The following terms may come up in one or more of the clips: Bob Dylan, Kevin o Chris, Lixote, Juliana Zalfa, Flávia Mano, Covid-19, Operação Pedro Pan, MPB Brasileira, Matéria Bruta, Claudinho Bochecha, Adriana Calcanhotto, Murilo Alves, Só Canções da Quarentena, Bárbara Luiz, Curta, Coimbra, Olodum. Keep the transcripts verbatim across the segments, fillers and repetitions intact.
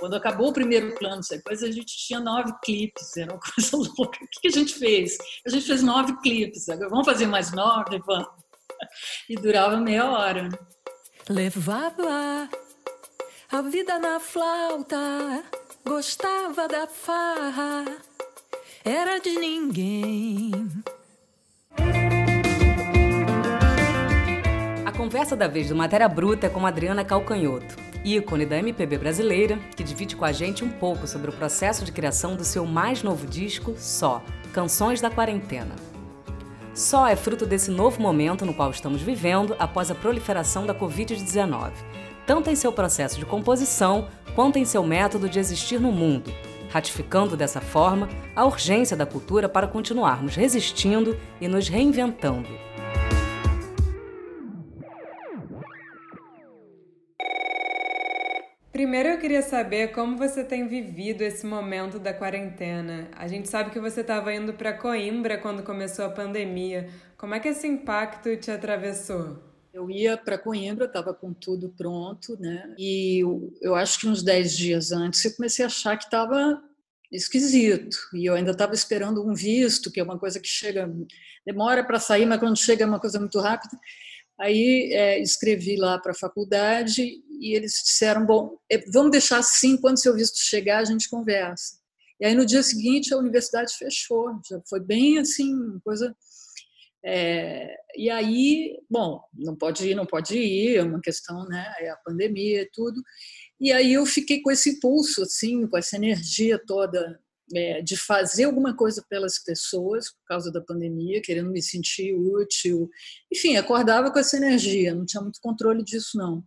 Quando acabou o primeiro plano, depois a gente tinha nove clipes, era uma coisa louca. O que a gente fez? A gente fez nove clipes, agora vamos fazer mais nove? Vamos. E durava meia hora. Levava a vida na flauta, gostava da farra, era de ninguém. A conversa da vez do Matéria Bruta é com Adriana Calcanhotto, ícone da M P B brasileira, que divide com a gente um pouco sobre o processo de criação do seu mais novo disco, Só Canções da Quarentena. Só é fruto desse novo momento no qual estamos vivendo após a proliferação da covid dezenove, tanto em seu processo de composição quanto em seu método de existir no mundo, ratificando dessa forma a urgência da cultura para continuarmos resistindo e nos reinventando. Primeiro eu queria saber como você tem vivido esse momento da quarentena. A gente sabe que você estava indo para Coimbra quando começou a pandemia. Como é que esse impacto te atravessou? Eu ia para Coimbra, estava com tudo pronto, né? E eu, eu acho que uns dez dias antes eu comecei a achar que estava esquisito. E eu ainda estava esperando um visto, que é uma coisa que chega, demora para sair, mas quando chega é uma coisa muito rápida. Aí é, escrevi lá para a faculdade e eles disseram, bom, vamos deixar assim, quando seu visto chegar a gente conversa. E aí no dia seguinte a universidade fechou, já foi bem assim, coisa... É, e aí, bom, não pode ir, não pode ir, é uma questão, né, é a pandemia e tudo. E aí eu fiquei com esse impulso, assim, com essa energia toda é, de fazer alguma coisa pelas pessoas por causa da pandemia, querendo me sentir útil. Enfim, acordava com essa energia, não tinha muito controle disso, não.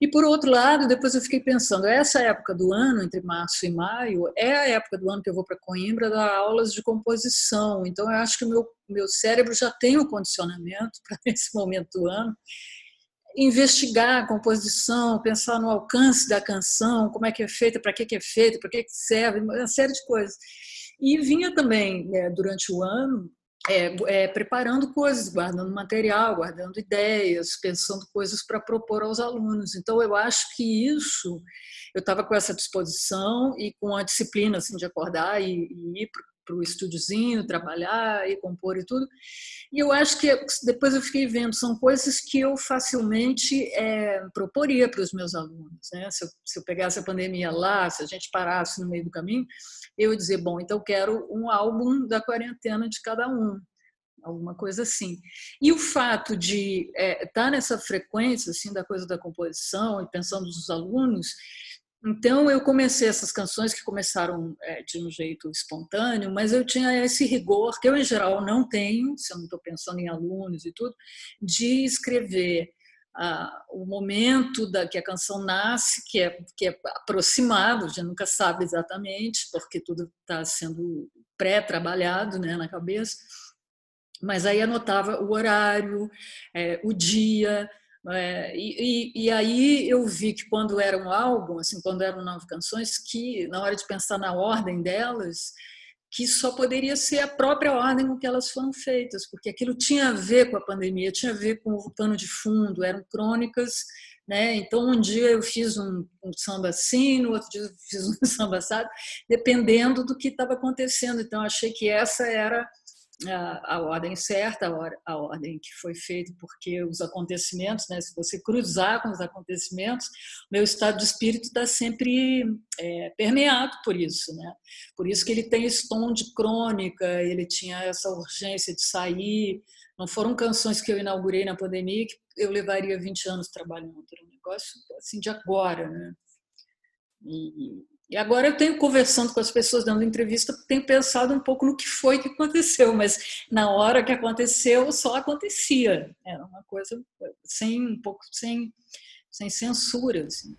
E, por outro lado, depois eu fiquei pensando, essa época do ano, entre março e maio, é a época do ano que eu vou para Coimbra dar aulas de composição. Então, eu acho que o meu, meu cérebro já tem o condicionamento para esse momento do ano. Investigar a composição, pensar no alcance da canção, como é que é feita, para que é feita, para que serve, uma série de coisas. E vinha também, né, durante o ano, É, é, preparando coisas, guardando material, guardando ideias, pensando coisas para propor aos alunos. Então, eu acho que isso, eu estava com essa disposição e com a disciplina assim, de acordar e, e ir para o estúdiozinho, trabalhar e compor e tudo. E eu acho que, depois eu fiquei vendo, são coisas que eu facilmente é, proporia para os meus alunos. Né? Se, eu, se eu pegasse a pandemia lá, se a gente parasse no meio do caminho, eu ia dizer, bom, então quero um álbum da quarentena de cada um, alguma coisa assim. E o fato de é, estar nessa frequência assim, da coisa da composição e pensando nos alunos, então eu comecei essas canções que começaram é, de um jeito espontâneo, mas eu tinha esse rigor, que eu em geral não tenho, se eu não estou pensando em alunos e tudo, de escrever ah, o momento da, que a canção nasce, que é, que é aproximado, a gente nunca sabe exatamente, porque tudo está sendo pré-trabalhado, né, na cabeça, mas aí anotava o horário, é, o dia... É, e, e, e aí eu vi que quando era um álbum, assim, quando eram nove canções, que na hora de pensar na ordem delas, que só poderia ser a própria ordem com que elas foram feitas, porque aquilo tinha a ver com a pandemia, tinha a ver com o pano de fundo, eram crônicas, né? Então um dia eu fiz um, um samba assim, no outro dia eu fiz um samba assado, dependendo do que estava acontecendo. Então achei que essa era A, a ordem certa, a, or, a ordem que foi feita, porque os acontecimentos, né, se você cruzar com os acontecimentos, meu estado de espírito está sempre é, permeado por isso, né? Por isso que ele tem esse tom de crônica, ele tinha essa urgência de sair. Não foram canções que eu inaugurei na pandemia que eu levaria vinte anos trabalhando, era um negócio assim de agora, né? E... E agora eu tenho, conversando com as pessoas, dando entrevista, tenho pensado um pouco no que foi que aconteceu, mas na hora que aconteceu, só acontecia. Era uma coisa sem, um pouco sem, sem censura, assim.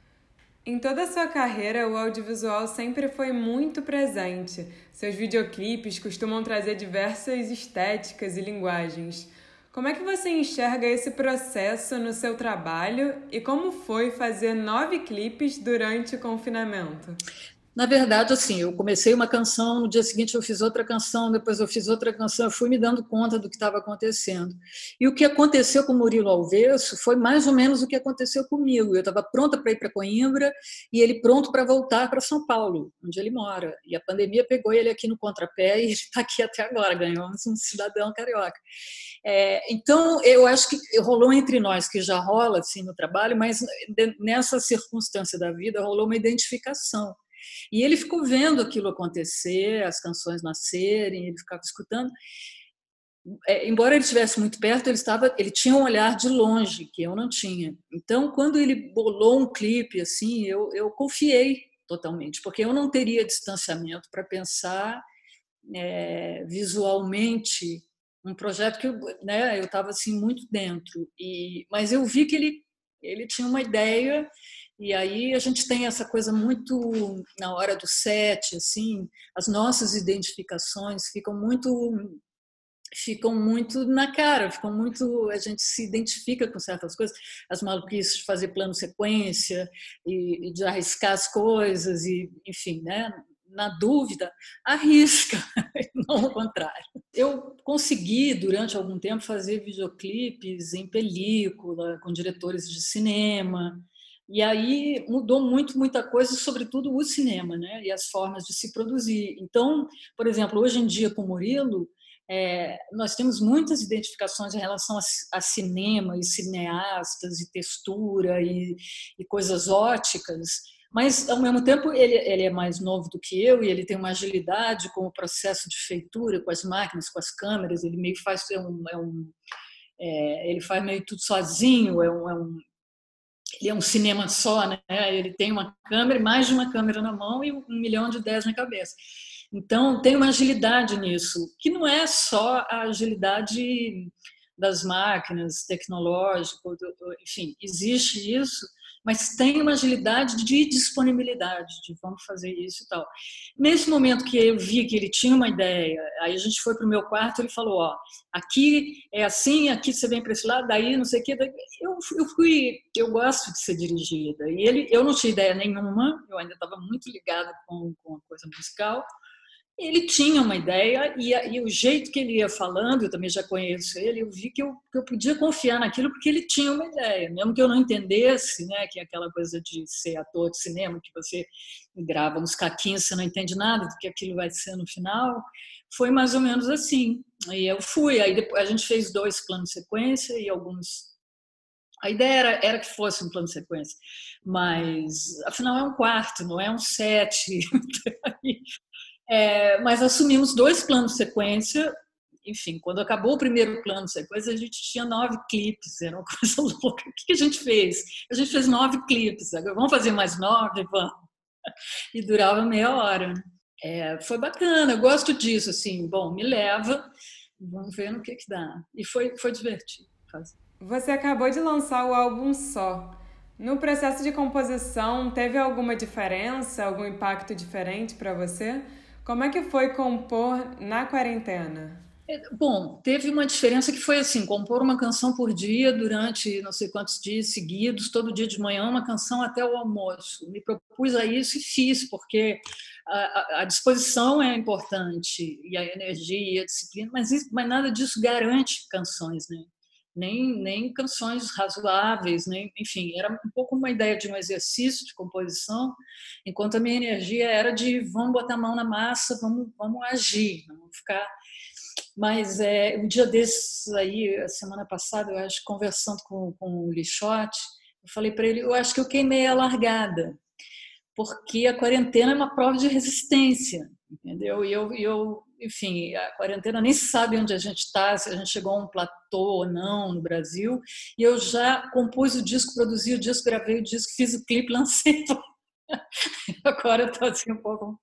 Em toda a sua carreira, o audiovisual sempre foi muito presente. Seus videoclipes costumam trazer diversas estéticas e linguagens. Como é que você enxerga esse processo no seu trabalho e como foi fazer nove clipes durante o confinamento? Na verdade, assim, eu comecei uma canção, no dia seguinte eu fiz outra canção, depois eu fiz outra canção, eu fui me dando conta do que estava acontecendo. E o que aconteceu com o Murilo Alves foi mais ou menos o que aconteceu comigo. Eu estava pronta para ir para Coimbra e ele pronto para voltar para São Paulo, onde ele mora. E a pandemia pegou ele aqui no contrapé e ele está aqui até agora, ganhamos um cidadão carioca. É, então, eu acho que rolou entre nós, que já rola assim no trabalho, mas nessa circunstância da vida rolou uma identificação. E ele ficou vendo aquilo acontecer, as canções nascerem, ele ficava escutando. É, embora ele estivesse muito perto, ele, estava, ele tinha um olhar de longe, que eu não tinha. Então, quando ele bolou um clipe, assim, eu, eu confiei totalmente, porque eu não teria distanciamento para pensar é, visualmente um projeto que eu, né, eu estava assim, muito dentro. E, mas eu vi que ele, ele tinha uma ideia. E aí a gente tem essa coisa muito, na hora do set, assim, as nossas identificações ficam muito, ficam muito na cara, ficam muito, a gente se identifica com certas coisas, as maluquices de fazer plano sequência e, e de arriscar as coisas, e, enfim, né? Na dúvida, arrisca, não o contrário. Eu consegui, durante algum tempo, fazer videoclipes em película, com diretores de cinema. E aí mudou muito, muita coisa, sobretudo o cinema, né? E as formas de se produzir. Então, por exemplo, hoje em dia com o Murilo, é, nós temos muitas identificações em relação a, a cinema e cineastas e textura e, e coisas óticas, mas, ao mesmo tempo, ele, ele é mais novo do que eu e ele tem uma agilidade com o processo de feitura, com as máquinas, com as câmeras, ele meio que faz... É um, é um, é, ele faz meio tudo sozinho, é um... É um ele é um cinema só, né? Ele tem uma câmera, mais de uma câmera na mão e um milhão de ideias na cabeça. Então, tem uma agilidade nisso, que não é só a agilidade das máquinas, tecnológica, enfim, existe isso, mas tem uma agilidade de disponibilidade, de vamos fazer isso e tal. Nesse momento que eu vi que ele tinha uma ideia, aí a gente foi para o meu quarto, ele falou, ó, aqui é assim, aqui você vem para esse lado, daí não sei o quê. Daí eu, eu fui, eu gosto de ser dirigida. E ele, eu não tinha ideia nenhuma, eu ainda estava muito ligada com, com a coisa musical. Ele tinha uma ideia e, e o jeito que ele ia falando, eu também já conheço ele, eu vi que eu, que eu podia confiar naquilo porque ele tinha uma ideia. Mesmo que eu não entendesse, né, que é aquela coisa de ser ator de cinema, que você grava uns caquinhos, você não entende nada do que aquilo vai ser no final, foi mais ou menos assim. E eu fui, aí depois, a gente fez dois planos de sequência e alguns... A ideia era, era que fosse um plano de sequência, mas afinal é um quarto, não é um set. É, mas assumimos dois planos de sequência. Enfim, quando acabou o primeiro plano de sequência, a gente tinha nove clipes, era uma coisa louca. O que a gente fez? A gente fez nove clipes, agora vamos fazer mais nove? Vamos. E durava meia hora. É, foi bacana, eu gosto disso, assim, bom, me leva, vamos ver no que que dá. E foi, foi divertido fazer. Você acabou de lançar o álbum Só. No processo de composição, teve alguma diferença, algum impacto diferente para você? Como é que foi compor na quarentena? Bom, teve uma diferença que foi assim, compor uma canção por dia durante não sei quantos dias seguidos, todo dia de manhã, uma canção até o almoço. Me propus a isso e fiz, porque a, a, a disposição é importante, e a energia, a disciplina, mas, isso, mas nada disso garante canções, né? Nem, nem canções razoáveis, nem, enfim, era um pouco uma ideia de um exercício de composição, enquanto a minha energia era de vamos botar a mão na massa, vamos, vamos agir, vamos ficar... Mas é, um dia desses aí, a semana passada, eu acho, conversando com, com o Lixote, eu falei para ele, eu acho que eu queimei a largada, porque a quarentena é uma prova de resistência, entendeu? E eu... eu enfim, a quarentena nem sabe onde a gente está, se a gente chegou a um platô ou não no Brasil. E eu já compus o disco, produzi o disco, gravei o disco, fiz o clipe, lancei. Agora eu estou assim um pouco...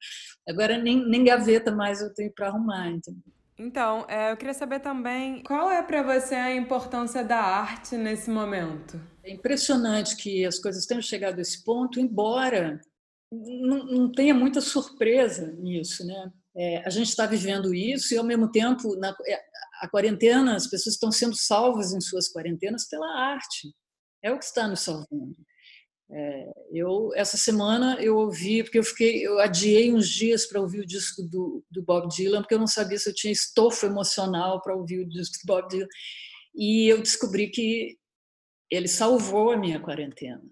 Agora nem, nem gaveta mais eu tenho para arrumar. Então, então é, eu queria saber também qual é para você a importância da arte nesse momento? É impressionante que as coisas tenham chegado a esse ponto, embora não, não tenha muita surpresa nisso, né? É, a gente está vivendo isso e, ao mesmo tempo, na, a quarentena, as pessoas estão sendo salvas em suas quarentenas pela arte. É o que está nos salvando. É, eu, essa semana eu ouvi, porque eu, fiquei, eu adiei uns dias para ouvir o disco do, do Bob Dylan, porque eu não sabia se eu tinha estofo emocional para ouvir o disco do Bob Dylan. E eu descobri que ele salvou a minha quarentena.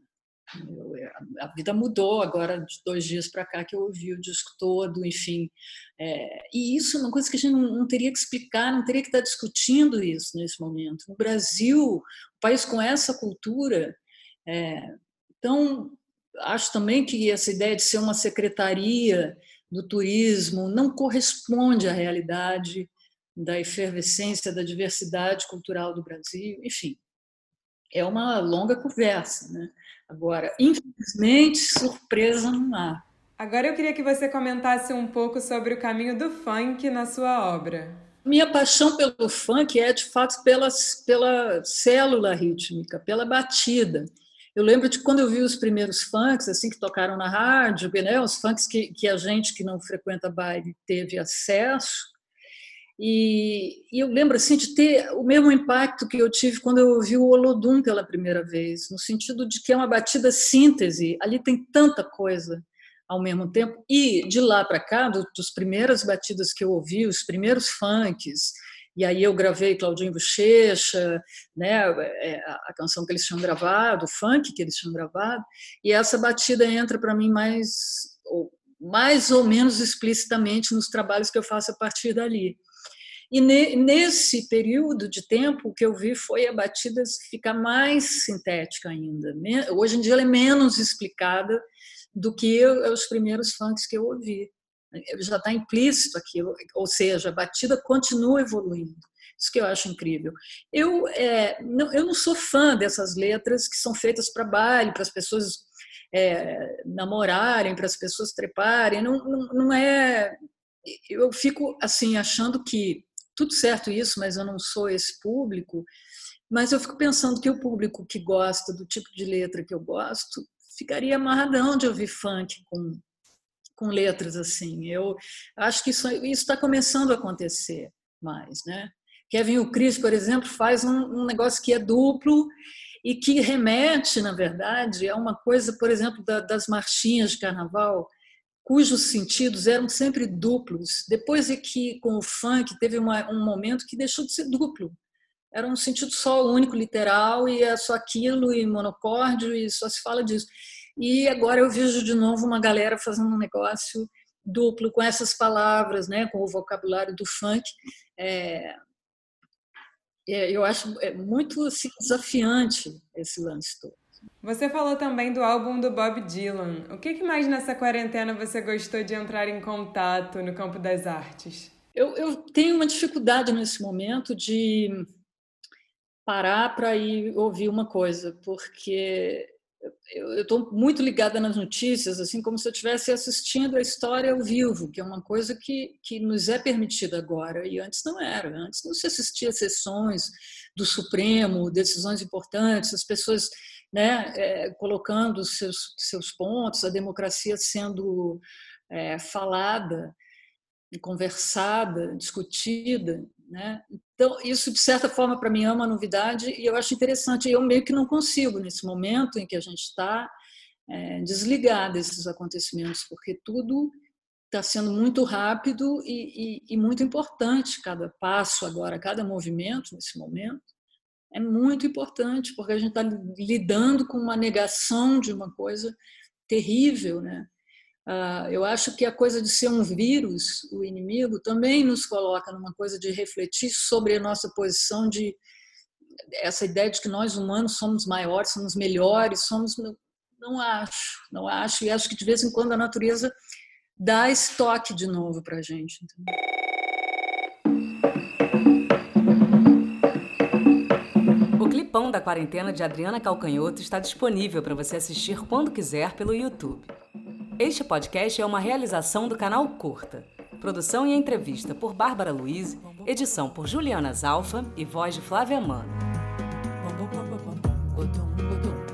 Eu, a, a vida mudou agora de dois dias para cá que eu ouvi o disco todo, enfim. É, e isso é uma coisa que a gente não, não teria que explicar, não teria que estar discutindo isso nesse momento. No Brasil, um país com essa cultura... É, então, acho também que essa ideia de ser uma secretaria do turismo não corresponde à realidade da efervescência, da diversidade cultural do Brasil. Enfim, é uma longa conversa, né? Agora, infelizmente, surpresa não há. Agora eu queria que você comentasse um pouco sobre o caminho do funk na sua obra. Minha paixão pelo funk é, de fato, pela, pela célula rítmica, pela batida. Eu lembro de quando eu vi os primeiros funks, assim, que tocaram na rádio, né? Os funks que, que a gente que não frequenta baile teve acesso. E, e eu lembro assim, de ter o mesmo impacto que eu tive quando eu ouvi o Olodum pela primeira vez, no sentido de que é uma batida síntese, ali tem tanta coisa ao mesmo tempo. E de lá para cá, do, dos primeiras batidas que eu ouvi, os primeiros funks... E aí eu gravei Claudinho Bochecha, né, a canção que eles tinham gravado, o funk que eles tinham gravado, e essa batida entra para mim mais ou, mais ou menos explicitamente nos trabalhos que eu faço a partir dali. E ne, nesse período de tempo, o que eu vi foi a batida ficar mais sintética ainda. Hoje em dia ela é menos explicada do que eu, os primeiros funks que eu ouvi. Já está implícito aquilo, ou seja, a batida continua evoluindo. Isso que eu acho incrível. Eu, é, não, eu não sou fã dessas letras que são feitas para baile, para as pessoas é, namorarem, para as pessoas treparem. Não, não, não é... Eu fico assim, achando que tudo certo isso, mas eu não sou esse público. Mas eu fico pensando que o público que gosta do tipo de letra que eu gosto ficaria amarradão de ouvir funk com... com letras assim. Eu acho que isso está começando a acontecer mais, né? Kevin o Chris, por exemplo, faz um, um negócio que é duplo e que remete, na verdade, a uma coisa, por exemplo, da, das marchinhas de carnaval, cujos sentidos eram sempre duplos. Depois é que, com o funk, teve uma, um momento que deixou de ser duplo. Era um sentido só único, literal, e é só aquilo, e monocórdio, e só se fala disso. E agora eu vejo de novo uma galera fazendo um negócio duplo com essas palavras, né, com o vocabulário do funk. É, é, eu acho é muito assim, desafiante esse lance todo. Você falou também do álbum do Bob Dylan. O que mais nessa quarentena você gostou de entrar em contato no campo das artes? Eu, eu tenho uma dificuldade nesse momento de parar para ir ouvir uma coisa, porque... eu estou muito ligada nas notícias, assim como se eu estivesse assistindo a história ao vivo, que é uma coisa que, que nos é permitida agora, e antes não era. Antes não se assistia a sessões do Supremo, decisões importantes, as pessoas, né, é, colocando seus, seus pontos, a democracia sendo é, falada, conversada, discutida, né? Então, isso, de certa forma, para mim é uma novidade e eu acho interessante. Eu meio que não consigo, nesse momento em que a gente está, é, desligar desses acontecimentos, porque tudo está sendo muito rápido e, e, e muito importante. Cada passo agora, cada movimento nesse momento é muito importante, porque a gente está lidando com uma negação de uma coisa terrível, né? Eu acho que a coisa de ser um vírus, o inimigo, também nos coloca numa coisa de refletir sobre a nossa posição de... essa ideia de que nós humanos somos maiores, somos melhores, somos... Não acho, não acho. E acho que de vez em quando a natureza dá esse toque de novo para a gente. Entendeu? O Clipão da Quarentena de Adriana Calcanhotto está disponível para você assistir quando quiser pelo YouTube. Este podcast é uma realização do canal Curta. Produção e entrevista por Bárbara Luiz, edição por Juliana Zalfa e voz de Flávia Mano.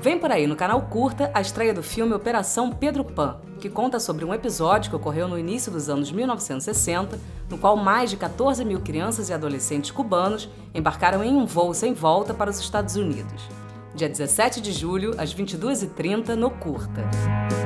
Vem por aí no canal Curta a estreia do filme Operação Pedro Pan, que conta sobre um episódio que ocorreu no início dos anos mil novecentos e sessenta, no qual mais de catorze mil crianças e adolescentes cubanos embarcaram em um voo sem volta para os Estados Unidos. dia dezessete de julho, às vinte e duas e trinta, no Curta.